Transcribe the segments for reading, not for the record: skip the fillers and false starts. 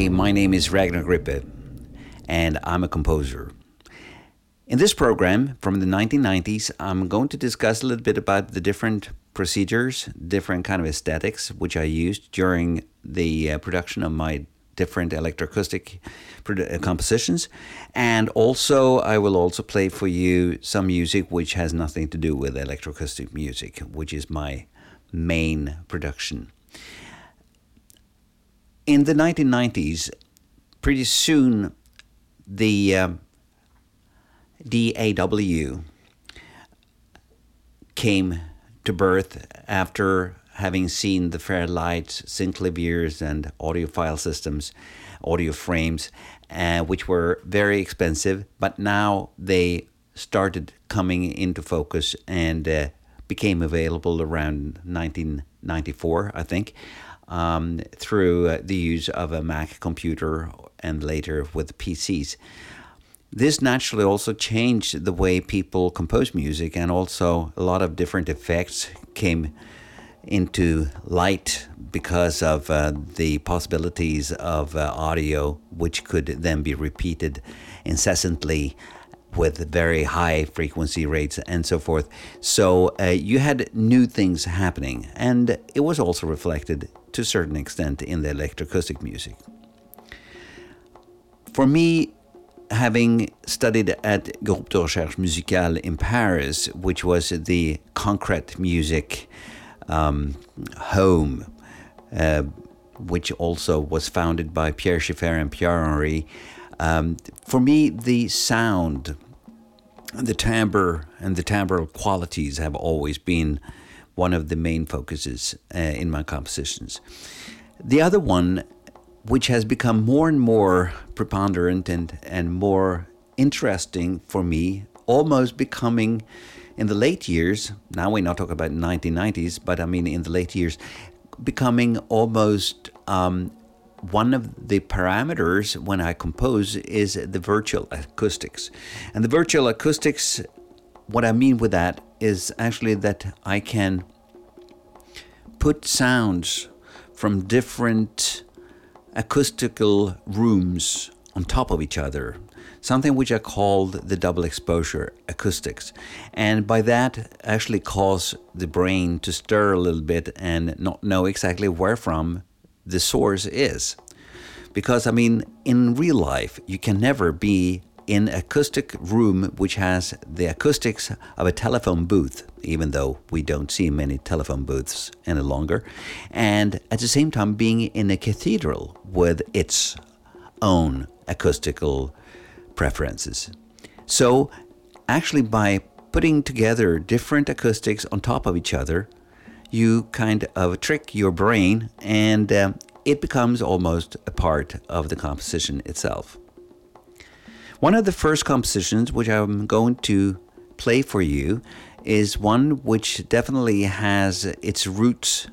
Hi, my name is Ragnar Grippe, and I'm a composer. In this program from the 1990s, I'm going to discuss a little bit about the different procedures, different kind of aesthetics, which I used during the production of my different electroacoustic compositions. And also, I will also play for you some music which has nothing to do with electroacoustic music, which is my main production. In the 1990s, pretty soon, the DAW came to birth after having seen the Fairlight, Synclaviers, and audiophile systems, audio frames, which were very expensive, but now they started coming into focus and became available around 1994, I think. Through the use of a Mac computer and later with PCs. This naturally also changed the way people compose music, and also a lot of different effects came into light because of the possibilities of audio, which could then be repeated incessantly with very high frequency rates and so forth. So you had new things happening, and it was also reflected to a certain extent in the electroacoustic music. For me, having studied at Groupe de Recherche Musicale in Paris, which was the concrete music home, which also was founded by Pierre Schaeffer and Pierre Henry, for me, the sound, the timbre, and the timbral qualities have always been one of the main focuses in my compositions. The other one, which has become more and more preponderant and more interesting for me, almost becoming in the late years, now we're not talking about 1990s, but I mean in the late years, becoming almost one of the parameters when I compose is the virtual acoustics. And the virtual acoustics, what I mean with that is actually that I can put sounds from different acoustical rooms on top of each other, something which I called the double exposure acoustics. And by that, actually cause the brain to stir a little bit and not know exactly where from the source is. Because, I mean, in real life, you can never be in acoustic room which has the acoustics of a telephone booth, even though we don't see many telephone booths any longer, and at the same time being in a cathedral with its own acoustical preferences. So, actually, by putting together different acoustics on top of each other, you kind of trick your brain, and it becomes almost a part of the composition itself. One of the first compositions which I'm going to play for you is one which definitely has its roots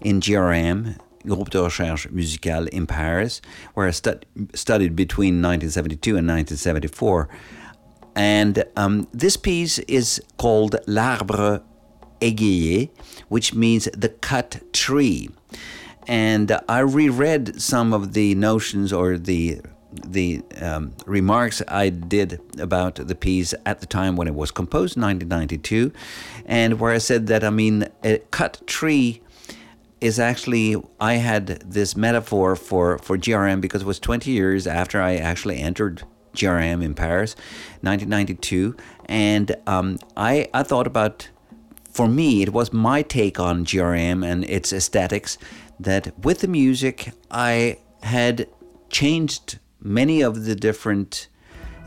in GRM, Groupe de Recherche Musicale in Paris, where I studied between 1972 and 1974. And this piece is called L'Arbre Aiguillé, which means the cut tree. And I reread some of the notions or the remarks I did about the piece at the time when it was composed, 1992, and where I said that, I mean, a cut tree is actually, I had this metaphor for GRM because it was 20 years after I actually entered GRM in Paris, 1992, and I thought about, for me, it was my take on GRM and its aesthetics that with the music, I had changed many of the different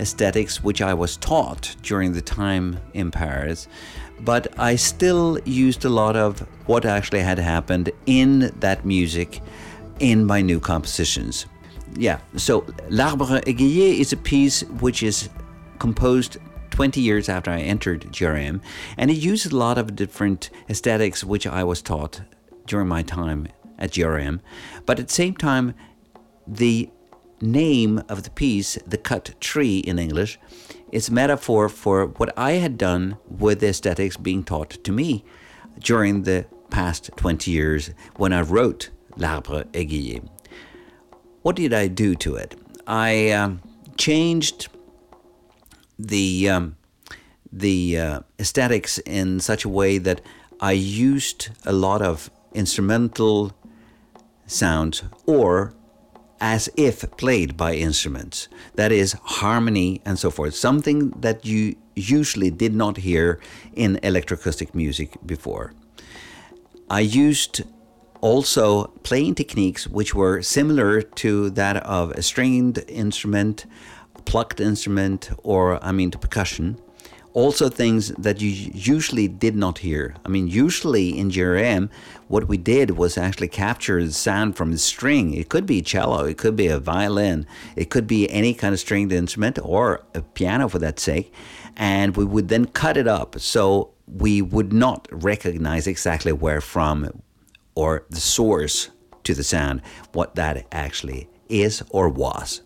aesthetics which I was taught during the time in Paris, but I still used a lot of what actually had happened in that music in my new compositions. Yeah, so L'Arbre Aiguillé is a piece which is composed 20 years after I entered GRM, and it uses a lot of different aesthetics which I was taught during my time at GRM. But at the same time, the name of the piece, The Cut Tree in English, is a metaphor for what I had done with the aesthetics being taught to me during the past 20 years when I wrote L'Arbre Aiguillé. What did I do to it? I changed the aesthetics in such a way that I used a lot of instrumental sounds, or as if played by instruments. That is harmony and so forth. Something that you usually did not hear in electroacoustic music before. I used also playing techniques which were similar to that of a stringed instrument, plucked instrument, or to percussion. Also things that you usually did not hear. Usually in GRM, what we did was actually capture the sound from the string. It could be cello, it could be a violin, it could be any kind of stringed instrument or a piano for that sake. And we would then cut it up so we would not recognize exactly where from or the source to the sound, what that actually is or was.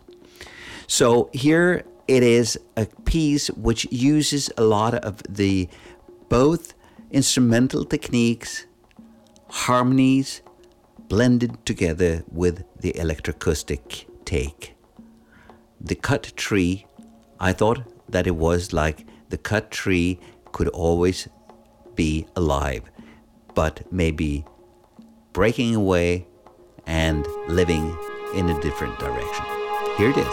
So here it is a piece which uses a lot of the both instrumental techniques, harmonies, blended together with the electroacoustic take. The cut tree, I thought that it was like the cut tree could always be alive, but maybe breaking away and living in a different direction. Here it is.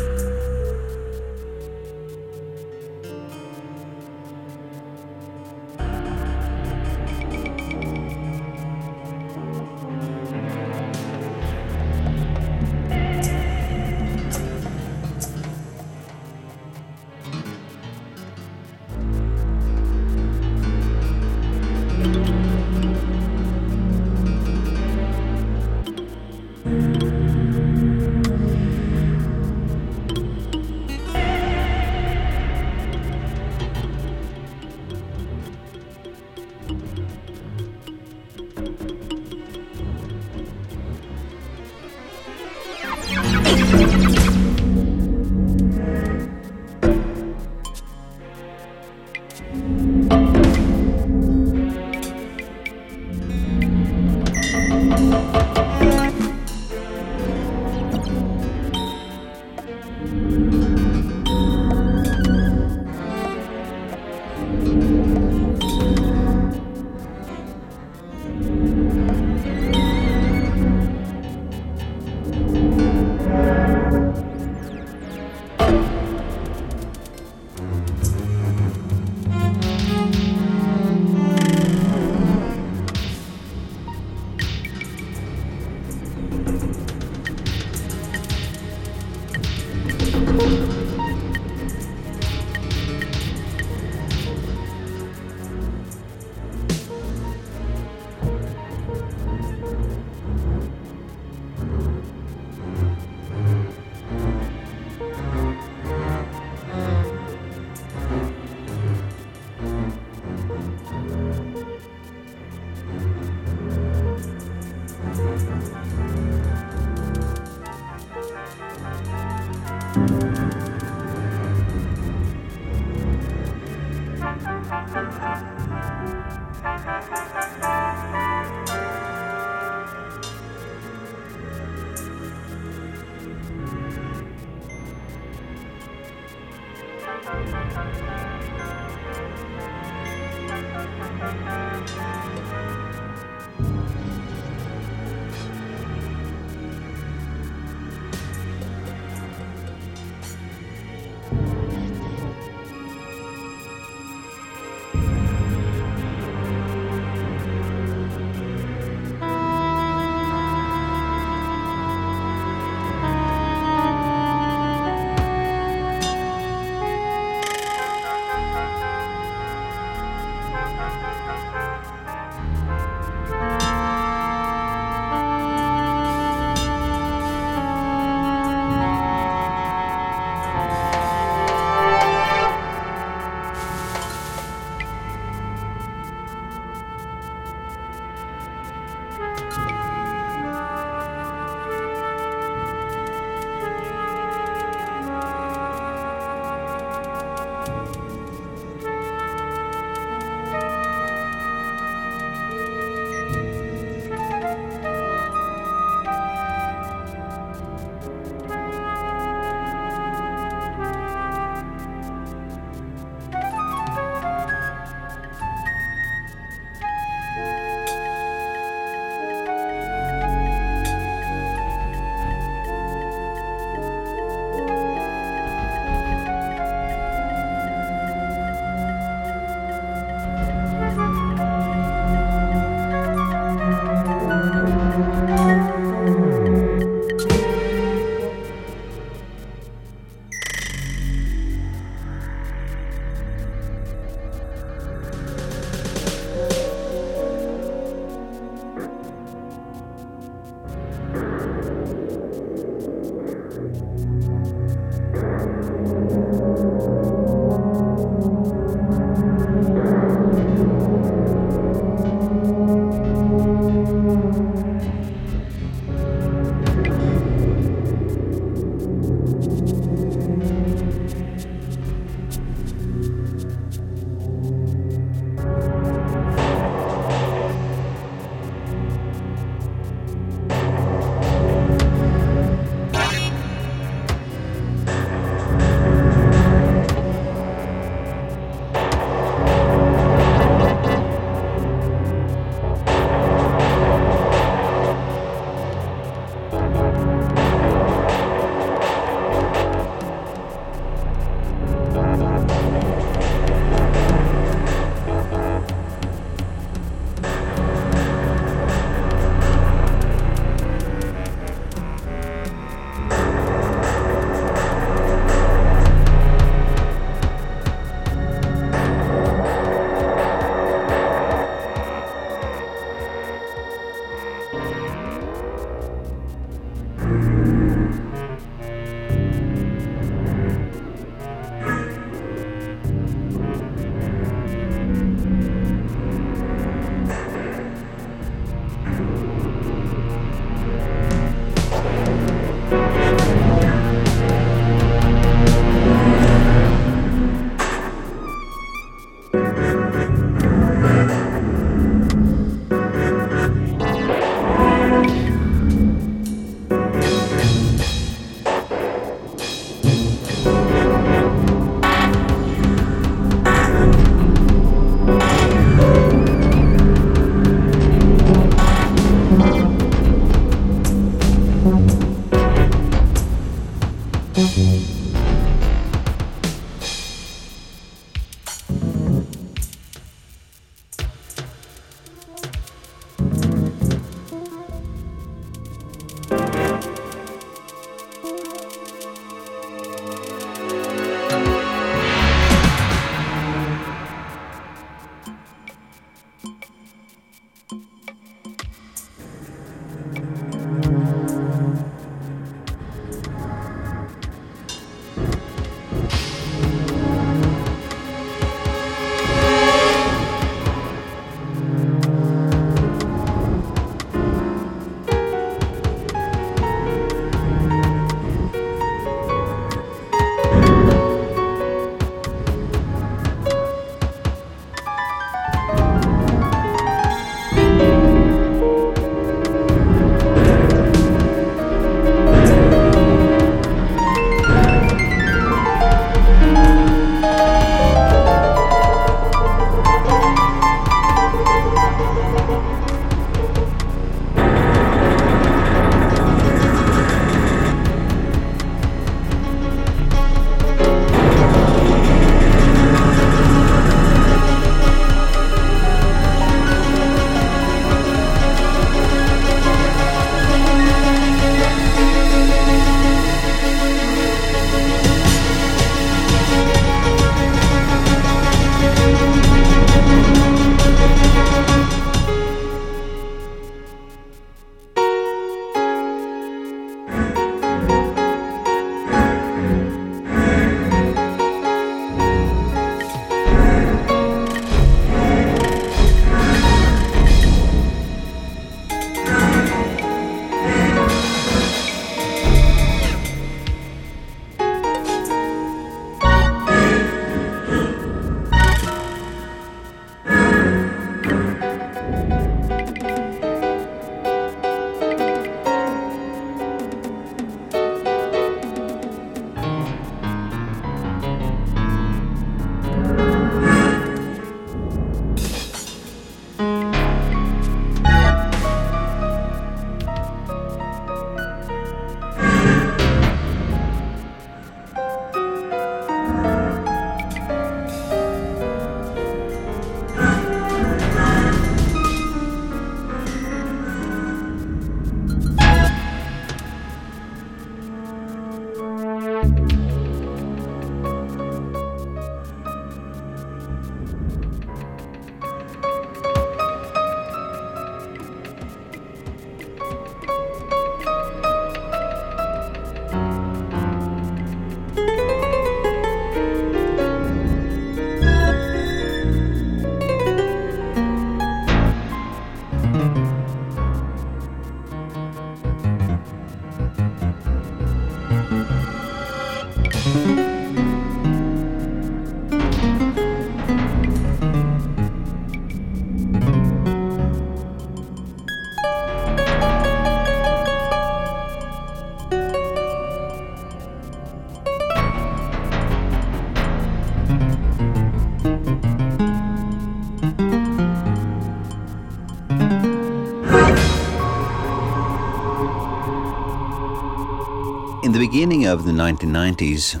In the beginning of the 1990s,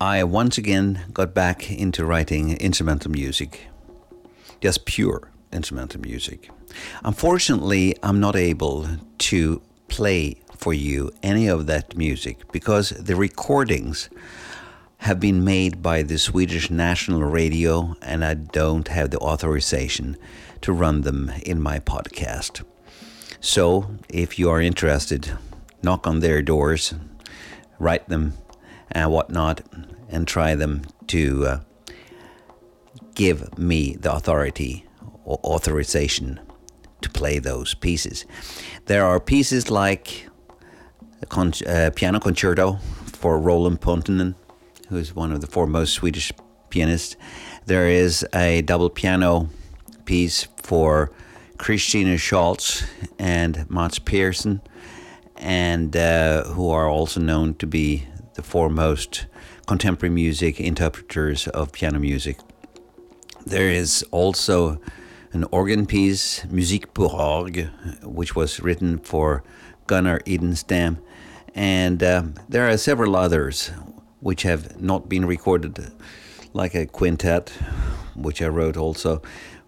I once again got back into writing instrumental music, just pure instrumental music. Unfortunately, I'm not able to play for you any of that music because the recordings have been made by the Swedish National Radio and I don't have the authorization to run them in my podcast. So if you are interested, knock on their doors, write them and whatnot, and try them to give me the authority or authorization to play those pieces. There are pieces like piano concerto for Roland Pontinen, who is one of the foremost Swedish pianists. There is a double piano piece for Christina Schultz and Mats Pearson, and who are also known to be the foremost contemporary music interpreters of piano music. There is also an organ piece, Musique pour Orgue, which was written for Gunnar Edenstam, and there are several others which have not been recorded, like a quintet, which I wrote also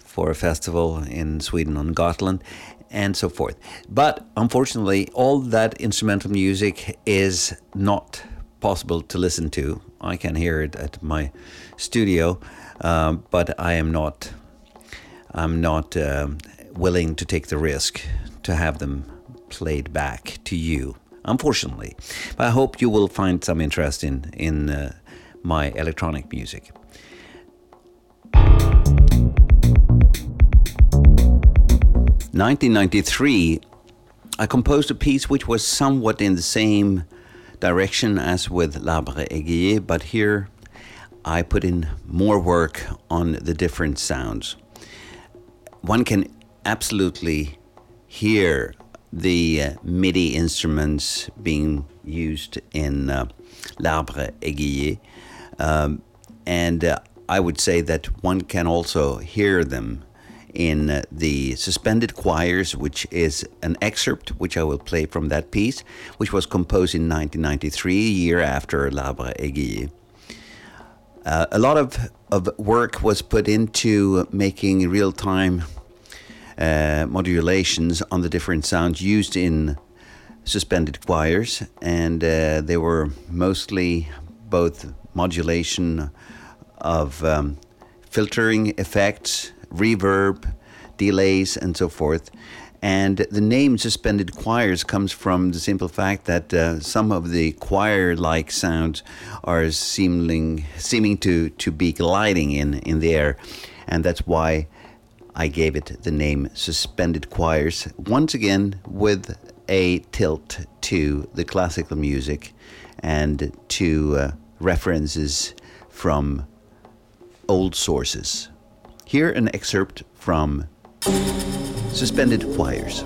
for a festival in Sweden on Gotland, and so forth. But unfortunately, all that instrumental music is not possible to listen to. I can hear it at my studio, but I'm not willing to take the risk to have them played back to you, unfortunately. But I hope you will find some interest in my electronic music. In 1993, I composed a piece which was somewhat in the same direction as with L'Arbre Aiguillé, but here I put in more work on the different sounds. One can absolutely hear the MIDI instruments being used in L'Arbre Aiguillé, and I would say that one can also hear them in the Suspended Choirs, which is an excerpt which I will play from that piece, which was composed in 1993, a year after L'Arbre Aiguillé. A lot of work was put into making real-time modulations on the different sounds used in Suspended Choirs, and they were mostly both modulation of filtering effects, reverb, delays, and so forth. And the name Suspended Choirs comes from the simple fact that some of the choir-like sounds are seeming to be gliding in the air, and that's why I gave it the name Suspended Choirs, once again with a tilt to the classical music and to references from old sources. Here an excerpt from Suspended Choirs.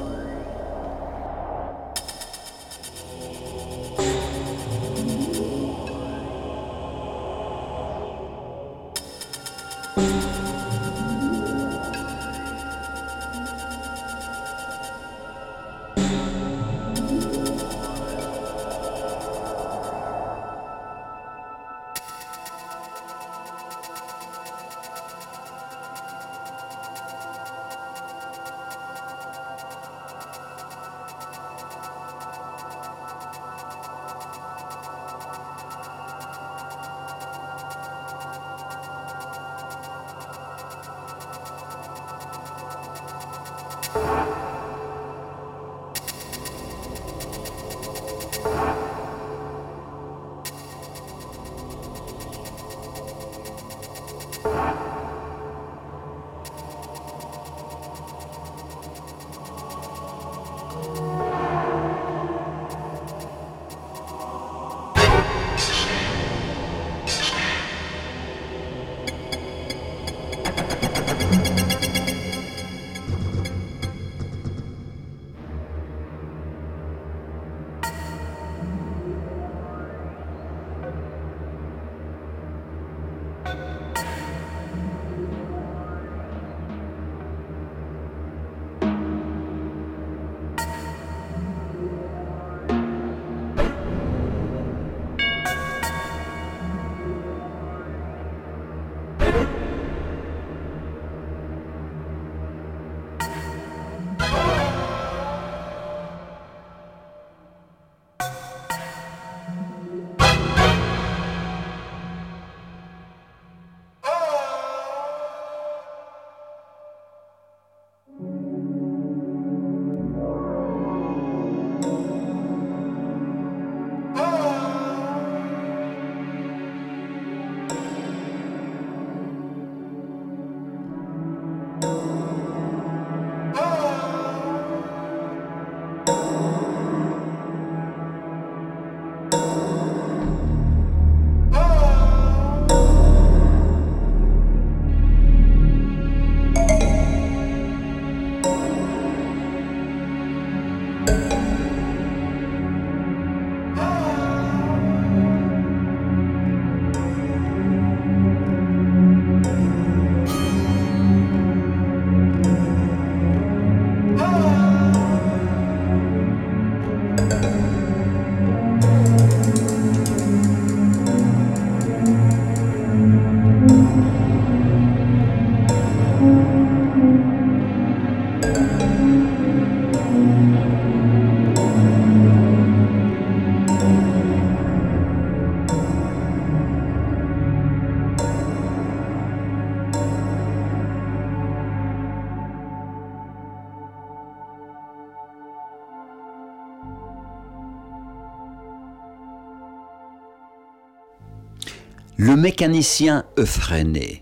Le Mécanicien effréné.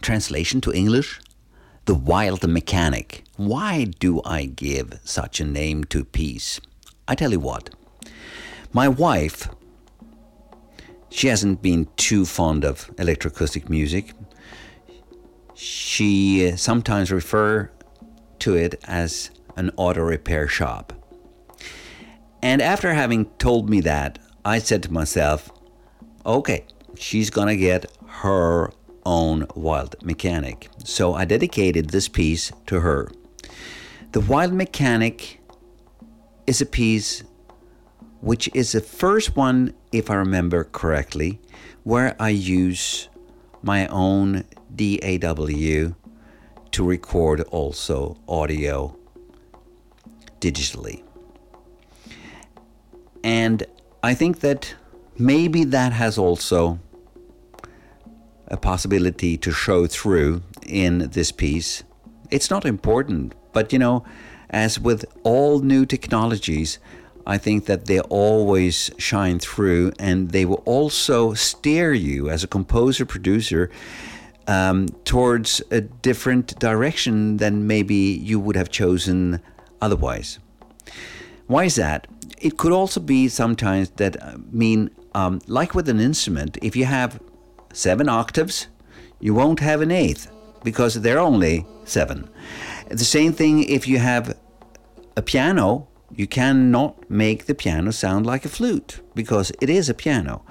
Translation to English: The Wild Mechanic. Why do I give such a name to a piece? I tell you what. My wife, she hasn't been too fond of electroacoustic music. She sometimes refers to it as an auto repair shop. And after having told me that, I said to myself, okay, she's gonna get her own wild mechanic. So I dedicated this piece to her. The Wild Mechanic is a piece which is the first one, if I remember correctly, where I use my own DAW to record also audio digitally. And I think that maybe that has also a possibility to show through in this piece. It's not important, but you know, as with all new technologies, I think that they always shine through, and they will also steer you as a composer, producer, towards a different direction than maybe you would have chosen otherwise. Why is that? It could also be sometimes that, like with an instrument, if you have 7 octaves, you won't have an eighth because they're only 7. The same thing if you have a piano, you cannot make the piano sound like a flute because it is a piano.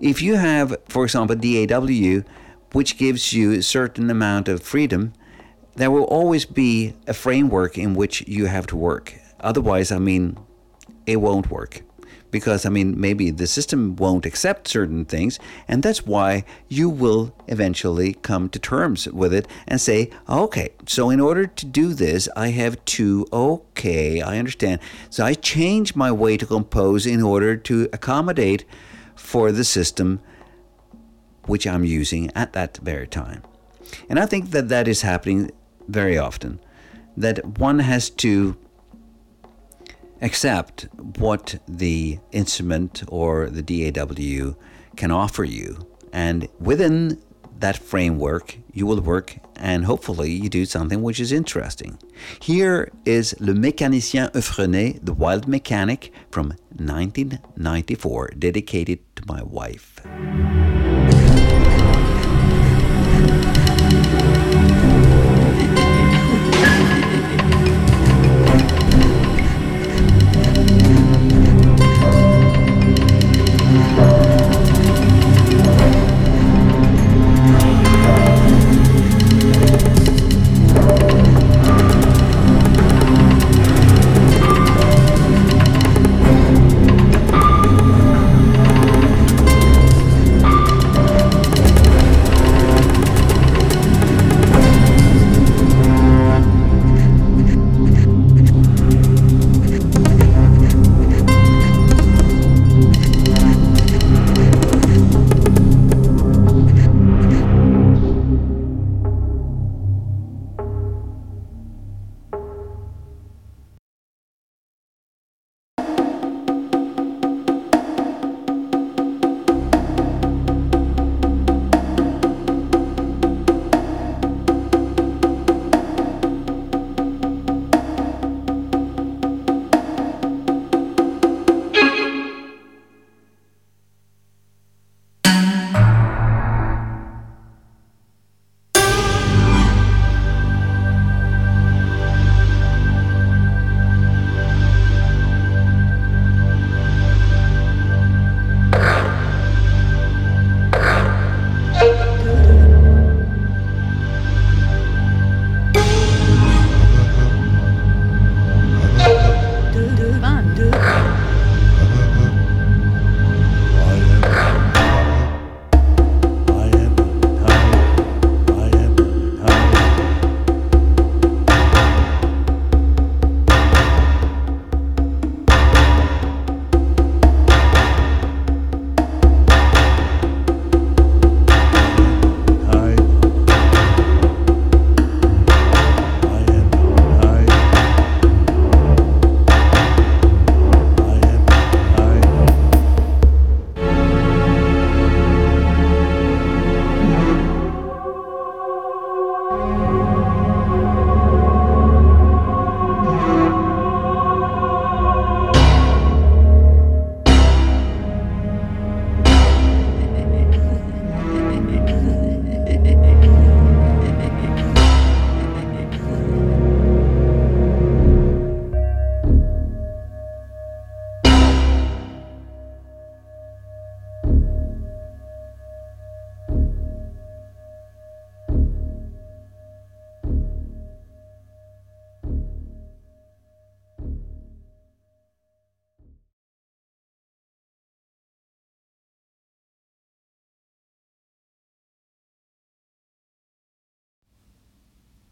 If you have, for example, DAW, which gives you a certain amount of freedom, there will always be a framework in which you have to work. Otherwise, it won't work. Because, maybe the system won't accept certain things, and that's why you will eventually come to terms with it and say, okay, so in order to do this, I have to, okay, I understand. So I change my way to compose in order to accommodate for the system which I'm using at that very time. And I think that that is happening very often, that one has to accept what the instrument or the DAW can offer you. And within that framework, you will work and hopefully you do something which is interesting. Here is Le Mécanicien effréné, The Wild Mechanic, from 1994, dedicated to my wife.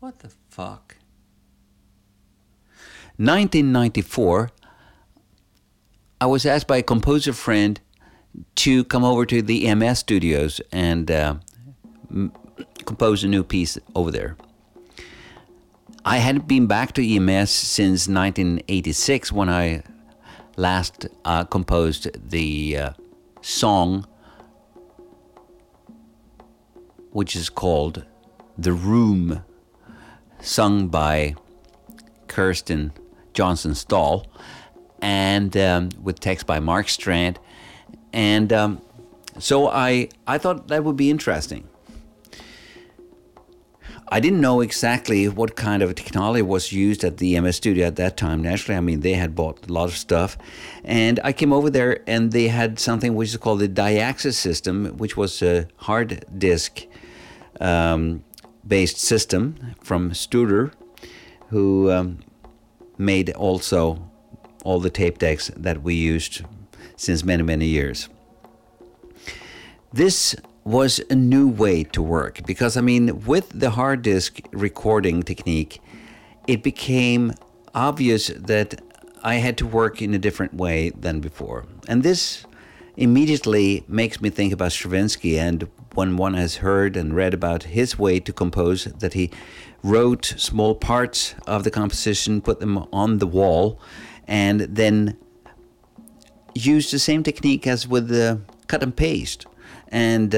What the fuck? 1994, I was asked by a composer friend to come over to the EMS studios and compose a new piece over there. I hadn't been back to EMS since 1986 when I last composed the song, which is called The Room, sung by Kirsten Johnson Stahl, and with text by Mark Strand. And so I thought that would be interesting. I didn't know exactly what kind of technology was used at the EMS studio at that time. Naturally, I mean, they had bought a lot of stuff. And I came over there and they had something which is called the Diaxis system, which was a hard disk based system from Studer, who made also all the tape decks that we used since many, many years. This was a new way to work because, I mean, with the hard disk recording technique, it became obvious that I had to work in a different way than before. And this immediately makes me think about Stravinsky, and when one has heard and read about his way to compose, that he wrote small parts of the composition, put them on the wall, and then used the same technique as with the cut and paste, and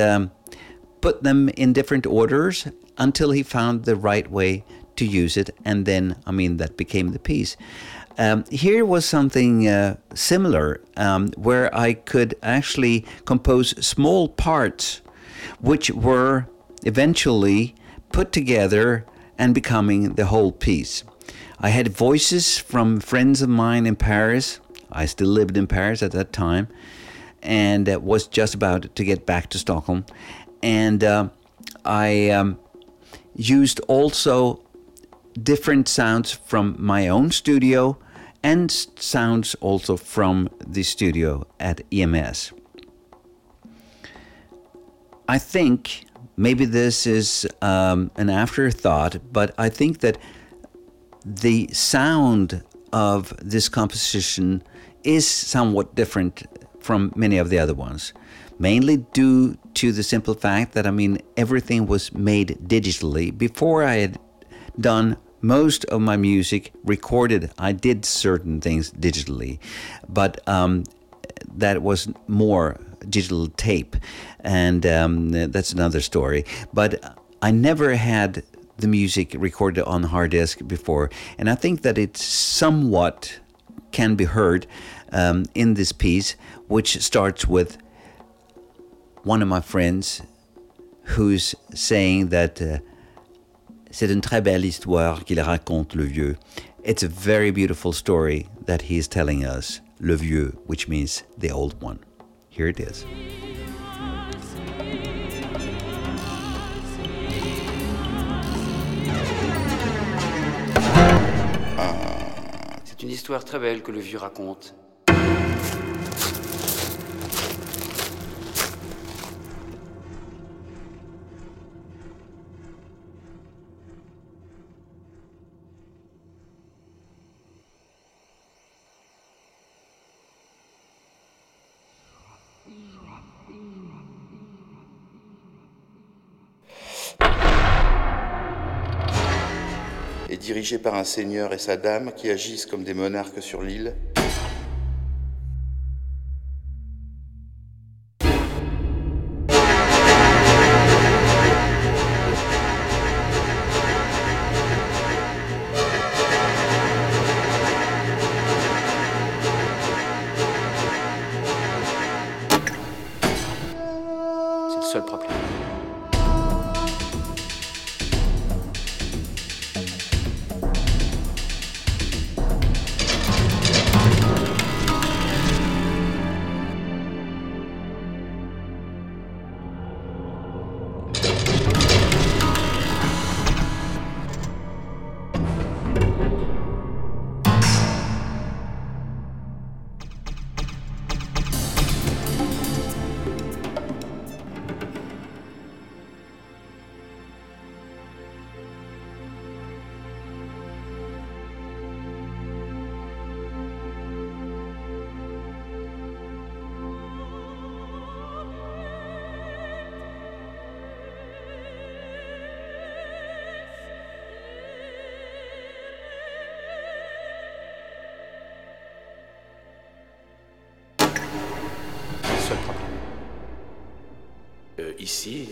put them in different orders until he found the right way to use it. And then, I mean, that became the piece. Here was something similar, where I could actually compose small parts which were eventually put together and becoming the whole piece. I had voices from friends of mine in Paris. I still lived in Paris at that time, and was just about to get back to Stockholm. And I used also different sounds from my own studio and sounds also from the studio at EMS. I think maybe this is an afterthought, but I think that the sound of this composition is somewhat different from many of the other ones, mainly due to the simple fact that, I mean, everything was made digitally. Before I had done most of my music recorded, I did certain things digitally, but that was more digital tape, and that's another story. But I never had the music recorded on hard disk before, and I think that it somewhat can be heard in this piece, which starts with one of my friends who's saying that c'est une très belle histoire qu'il raconte, le vieux. It's a very beautiful story that he is telling us, le vieux, which means the old one. Here it is. C'est une histoire très belle que le vieux raconte. Dirigé par un seigneur et sa dame qui agissent comme des monarques sur l'île. C'est le seul problème. ici.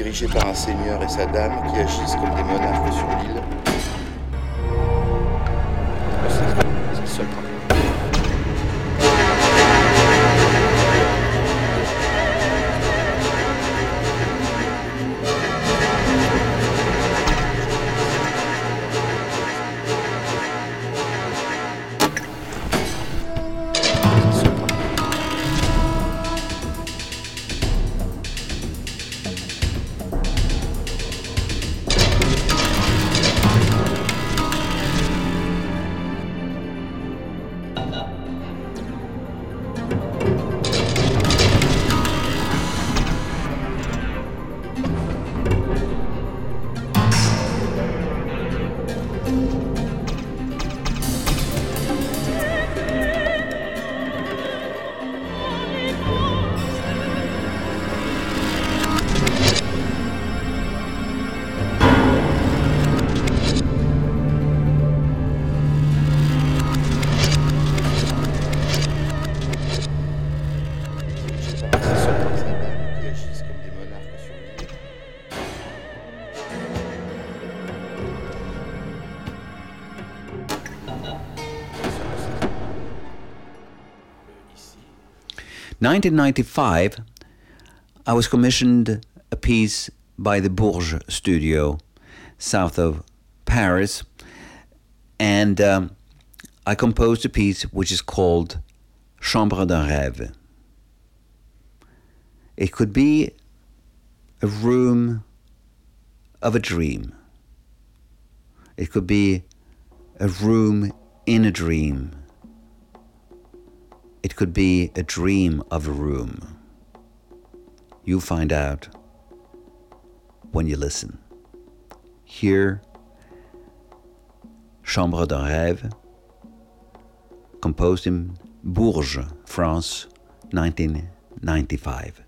Dirigé par un seigneur et sa dame qui agissent comme des monarques sur l'île. C'est le seul problème. In 1995, I was commissioned a piece by the Bourges Studio, south of Paris, and I composed a piece which is called Chambre d'un rêve. It could be a room of a dream. It could be a room in a dream. It could be a dream of a room. You find out when you listen. Here, Chambre d'un rêve, composed in Bourges, France, 1995.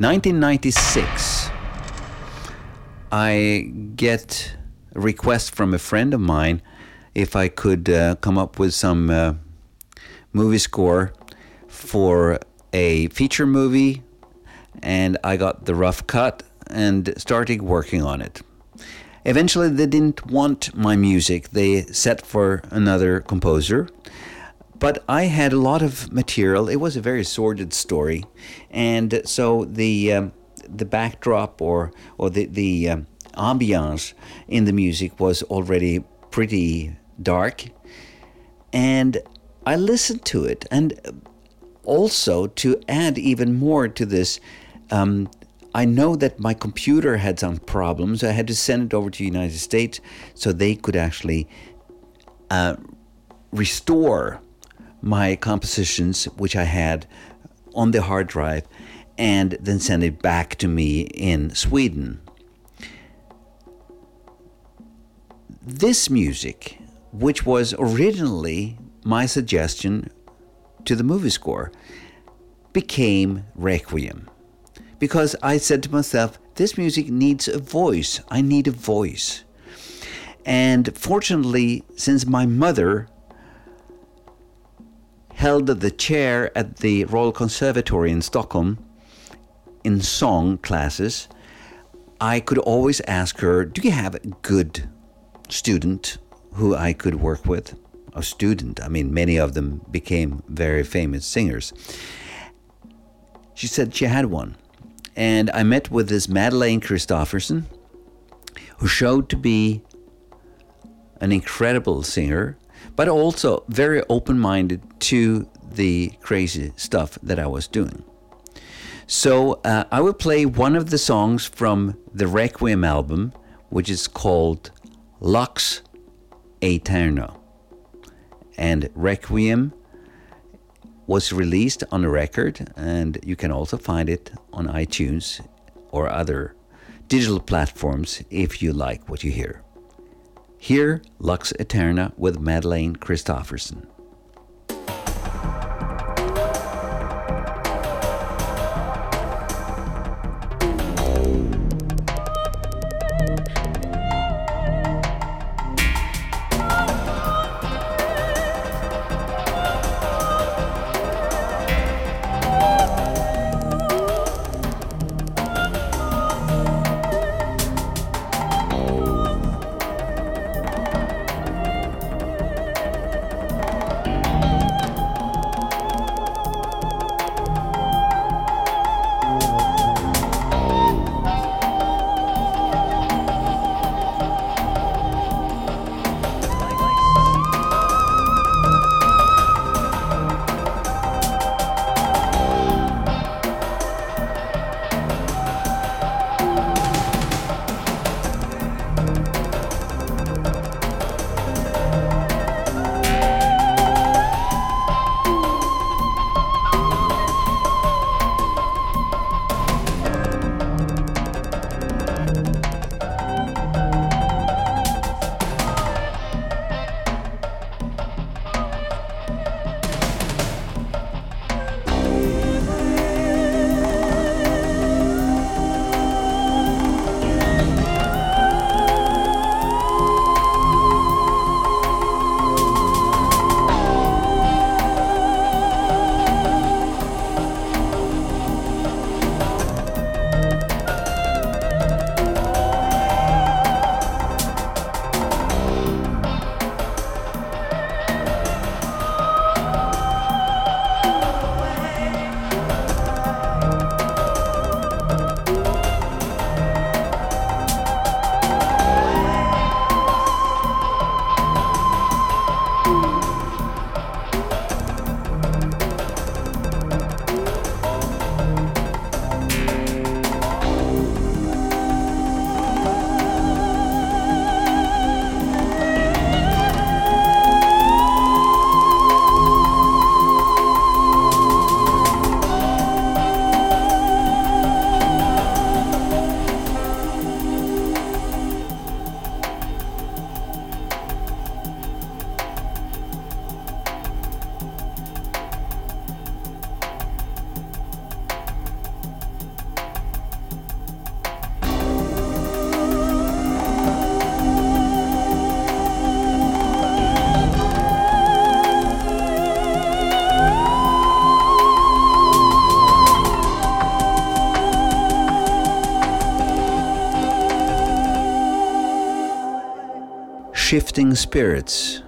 1996, I get a request from a friend of mine if I could come up with some movie score for a feature movie, and I got the rough cut and started working on it. Eventually, they didn't want my music. They set for another composer. But I had a lot of material. It was a very sordid story, and so the backdrop or the ambiance in the music was already pretty dark. And I listened to it, and also to add even more to this, I know that my computer had some problems. I had to send it over to the United States so they could actually restore my compositions, which I had on the hard drive, and then send it back to me in Sweden. This music, which was originally my suggestion to the movie score, became Requiem, because I said to myself, this music needs a voice. I need a voice. And fortunately, since my mother held the chair at the Royal Conservatory in Stockholm in song classes, I could always ask her, do you have a good student who I could work with? A student, I mean, many of them became very famous singers. She said she had one. And I met with this Madeleine Kristofferson, who showed to be an incredible singer, but also very open-minded to the crazy stuff that I was doing. So I will play one of the songs from the Requiem album, which is called Lux Aeterna. And Requiem was released on a record, and you can also find it on iTunes or other digital platforms if you like what you hear. Here, Lux Aeterna with Madeleine Kristofferson. Shifting Spirits,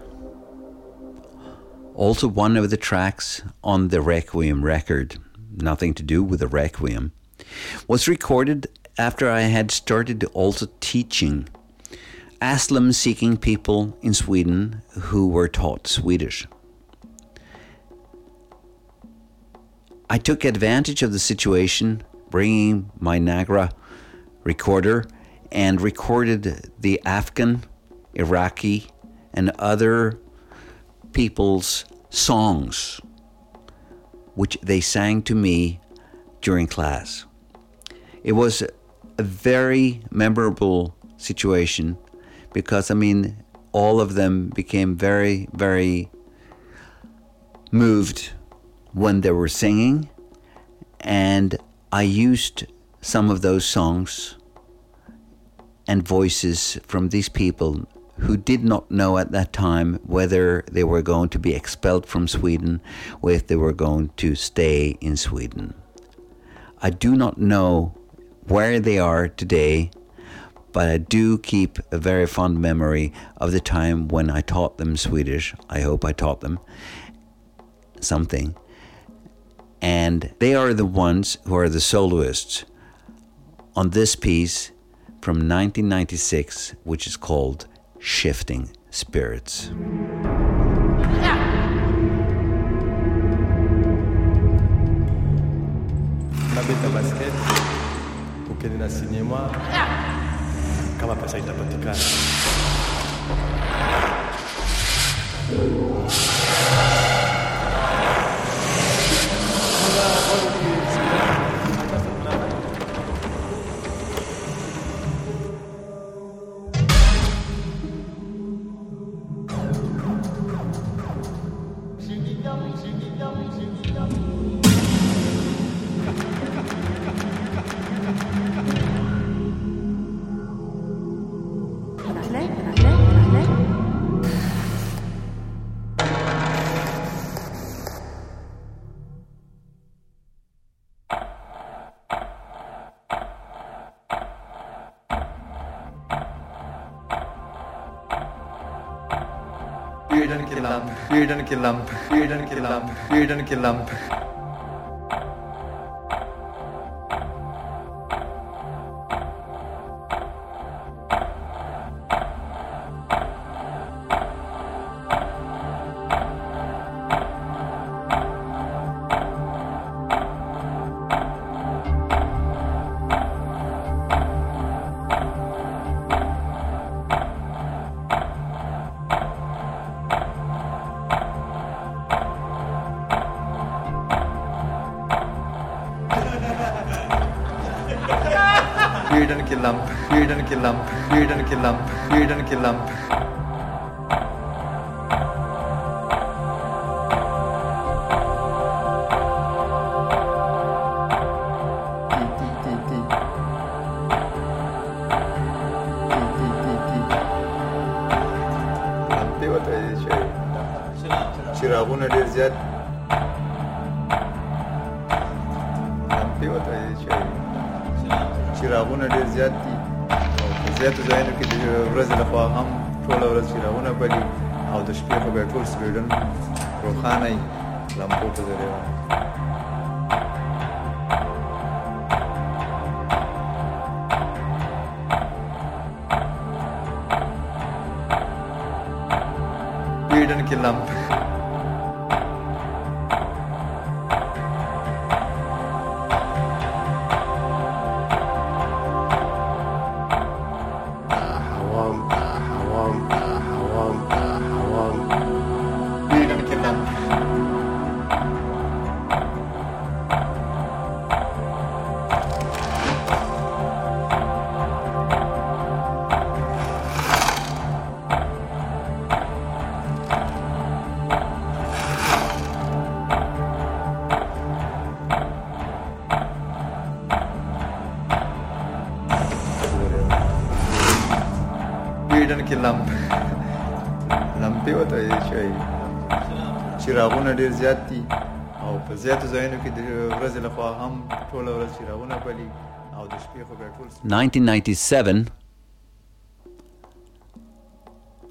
also one of the tracks on the Requiem record, nothing to do with the Requiem, was recorded after I had started also teaching asylum-seeking people in Sweden who were taught Swedish. I took advantage of the situation, bringing my Nagra recorder, and recorded the Afghan, Iraqi, and other people's songs, which they sang to me during class. It was a very memorable situation because, I mean, all of them became very, very moved when they were singing, and I used some of those songs and voices from these people who did not know at that time whether they were going to be expelled from Sweden or if they were going to stay in Sweden. I do not know where they are today, but I do keep a very fond memory of the time when I taught them Swedish. I hope I taught them something. And they are the ones who are the soloists on this piece from 1996, which is called Shifting Spirits. Weird and kill lump. Weird and kill lump.1997,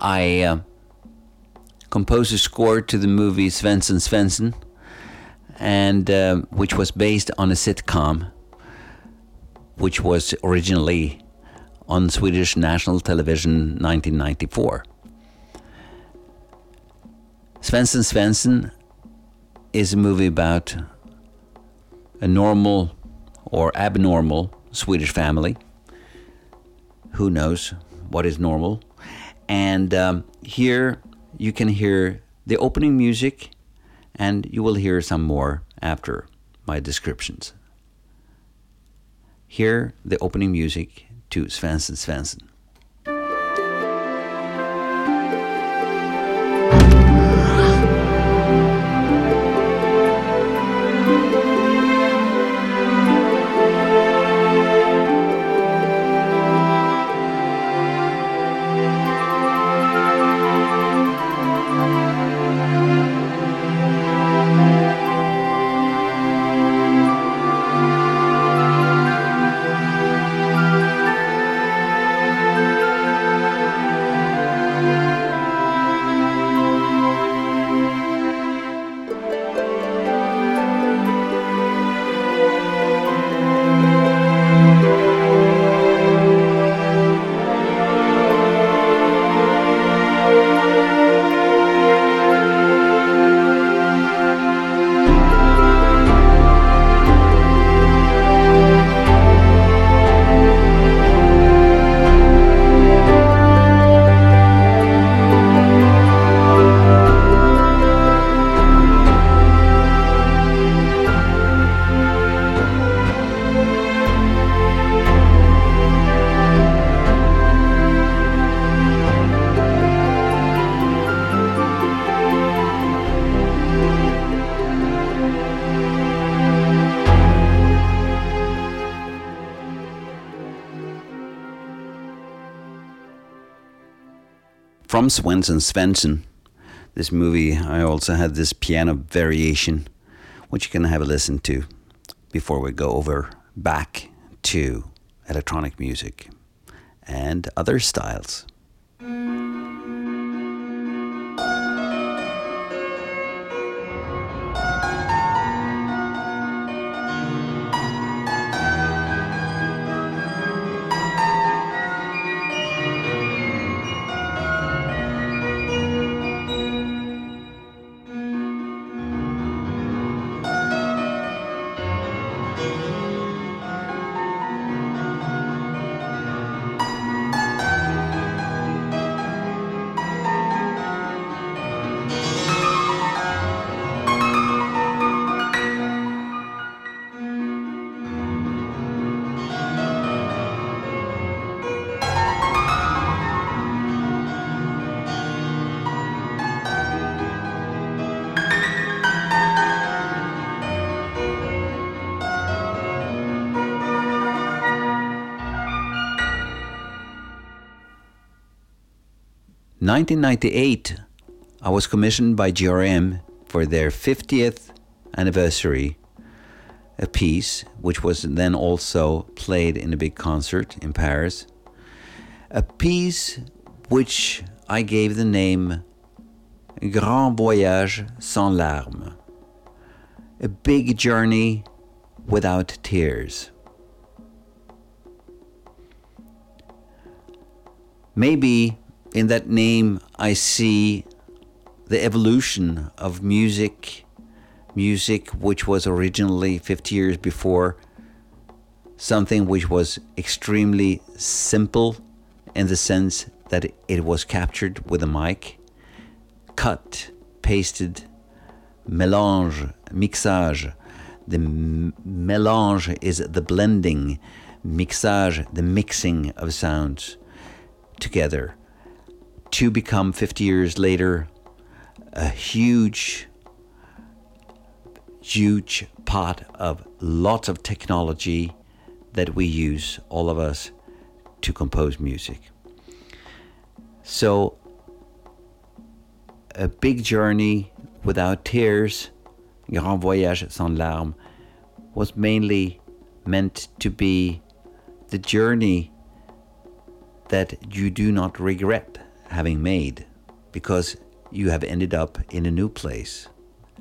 I composed a score to the movie Svensson Svensson, and which was based on a sitcom, which was originally on Swedish national television 1994. Svensson Svensson is a movie about a normal or abnormal Swedish family. Who knows what is normal? And here you can hear the opening music, and you will hear some more after my descriptions. Hear the opening music to Svensson Svensson. From Svensson Svensson, this movie, I also had this piano variation, which you can have a listen to before we go over back to electronic music and other styles. In 1998, I was commissioned by GRM for their 50th anniversary, a piece which was then also played in a big concert in Paris, a piece which I gave the name Grand Voyage Sans Larmes, a big journey without tears. Maybe in that name, I see the evolution of music which was originally 50 years before, something which was extremely simple in the sense that it was captured with a mic, cut, pasted, mélange, mixage. The mélange is the blending, mixage, the mixing of sounds together, to become 50 years later a huge part of lots of technology that we use, all of us, to compose music. So a big journey without tears, Grand Voyage Sans Larmes, was mainly meant to be the journey that you do not regret having made, because you have ended up in a new place.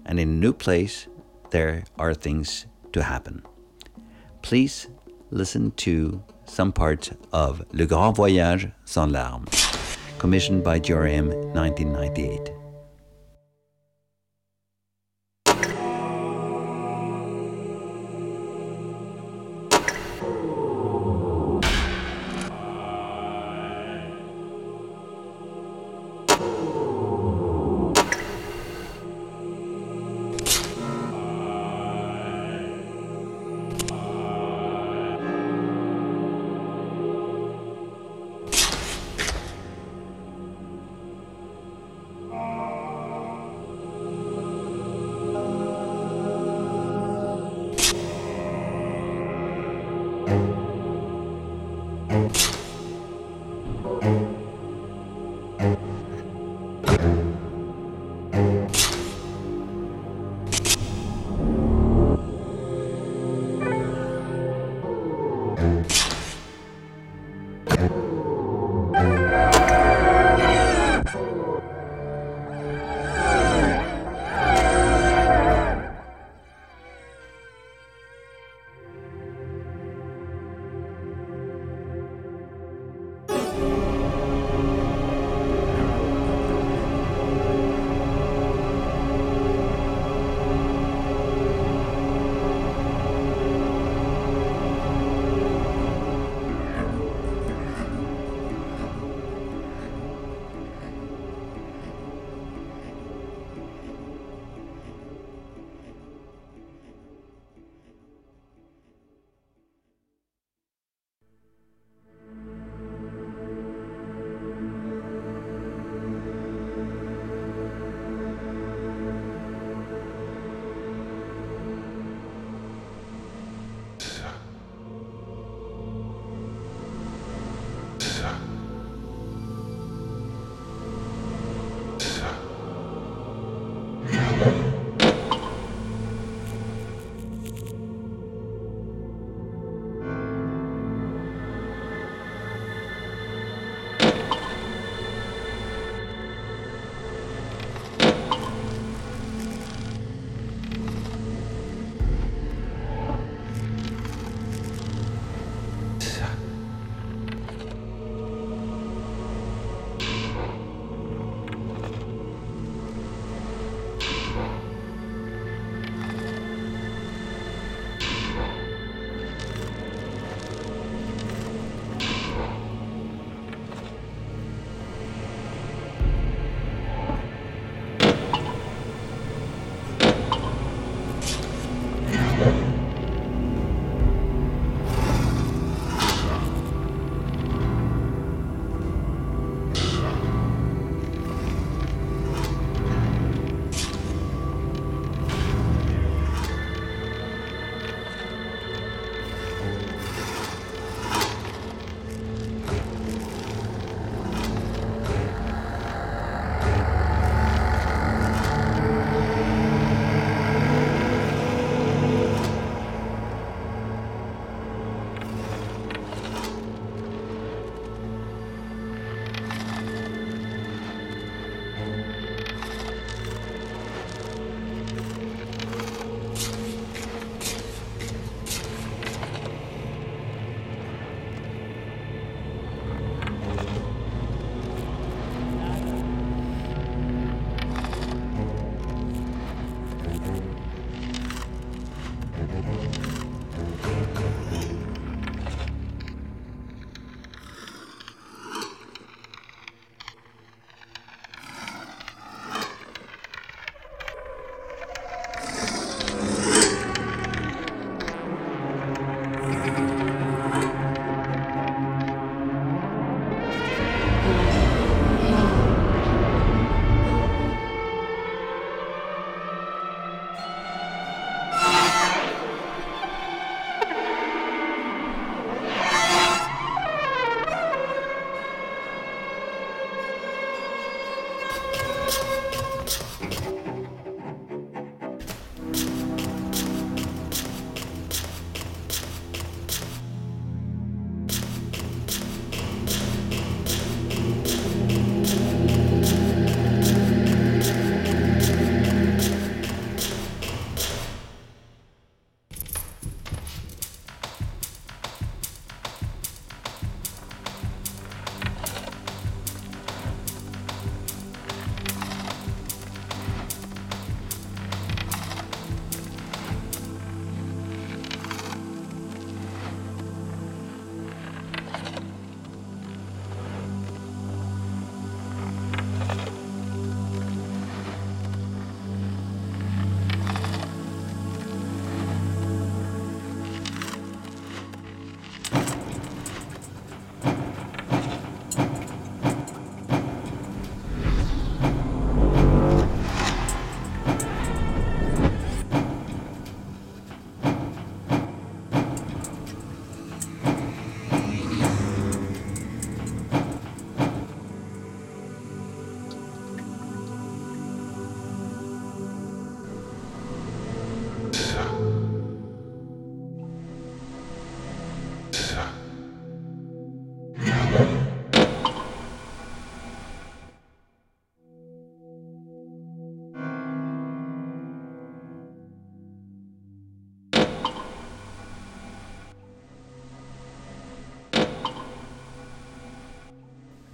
And in a new place, there are things to happen. Please listen to some part of Le Grand Voyage Sans Larmes, commissioned by DRM 1998.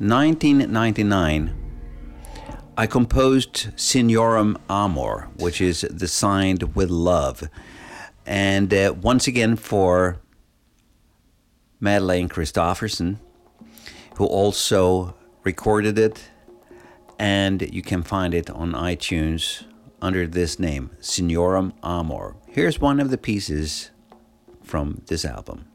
1999, I composed Signorum Amor, which is designed with love, and once again for Madeleine Kristofferson, who also recorded it, and you can find it on iTunes under this name, Signorum Amor. Here's one of the pieces from this album.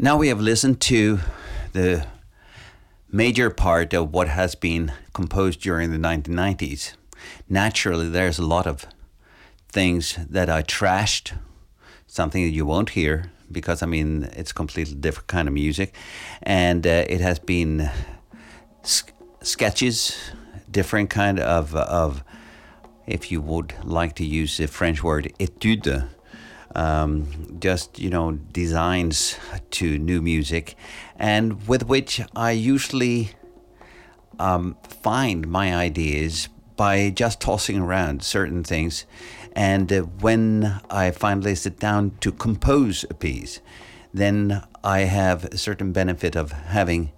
Now we have listened to the major part of what has been composed during the 1990s. Naturally, there's a lot of things that I trashed, something that you won't hear because, I mean, it's completely different kind of music. And it has been sketches, different kind of, if you would like to use the French word, étude, just, you know, designs to new music, and with which I usually find my ideas by just tossing around certain things. And when I finally sit down to compose a piece, then I have a certain benefit of having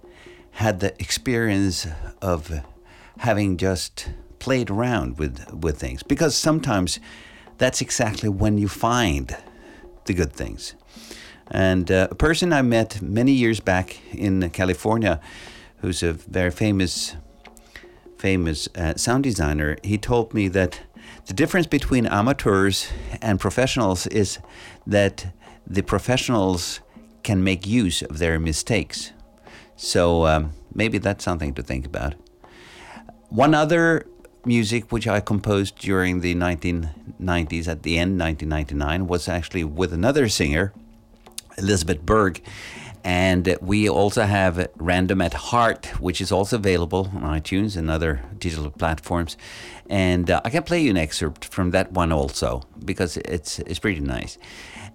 had the experience of having just played around with things. Because sometimes that's exactly when you find the good things. And a person I met many years back in California, who's a very famous sound designer, he told me that the difference between amateurs and professionals is that the professionals can make use of their mistakes. So maybe that's something to think about. One other music which I composed during the 1990s, at the end 1999, was actually with another singer, Elizabeth Berg. And we also have Random at Heart, which is also available on iTunes and other digital platforms. And I can play you an excerpt from that one also, because it's pretty nice.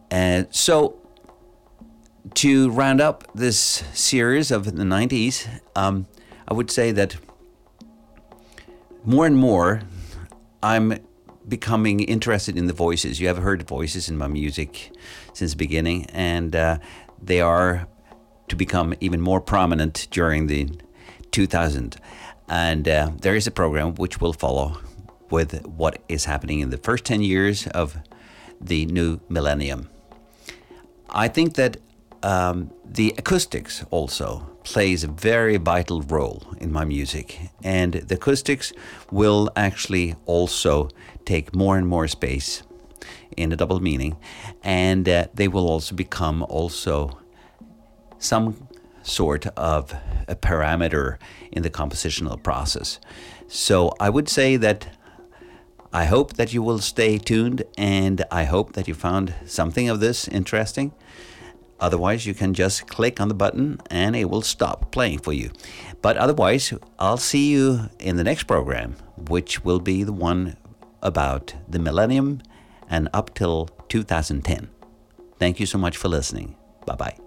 And so, to round up this series of the 90s, I would say that more and more I'm becoming interested in the voices. You have heard voices in my music since the beginning, and they are to become even more prominent during the 2000s. And there is a program which will follow with what is happening in the first 10 years of the new millennium. I think that the acoustics also plays a very vital role in my music. And the acoustics will actually also take more and more space in a double meaning. And they will also become also some sort of a parameter in the compositional process. So I would say that I hope that you will stay tuned, and I hope that you found something of this interesting. Otherwise, you can just click on the button and it will stop playing for you. But otherwise, I'll see you in the next program, which will be the one about the millennium and up till 2010. Thank you so much for listening. Bye-bye.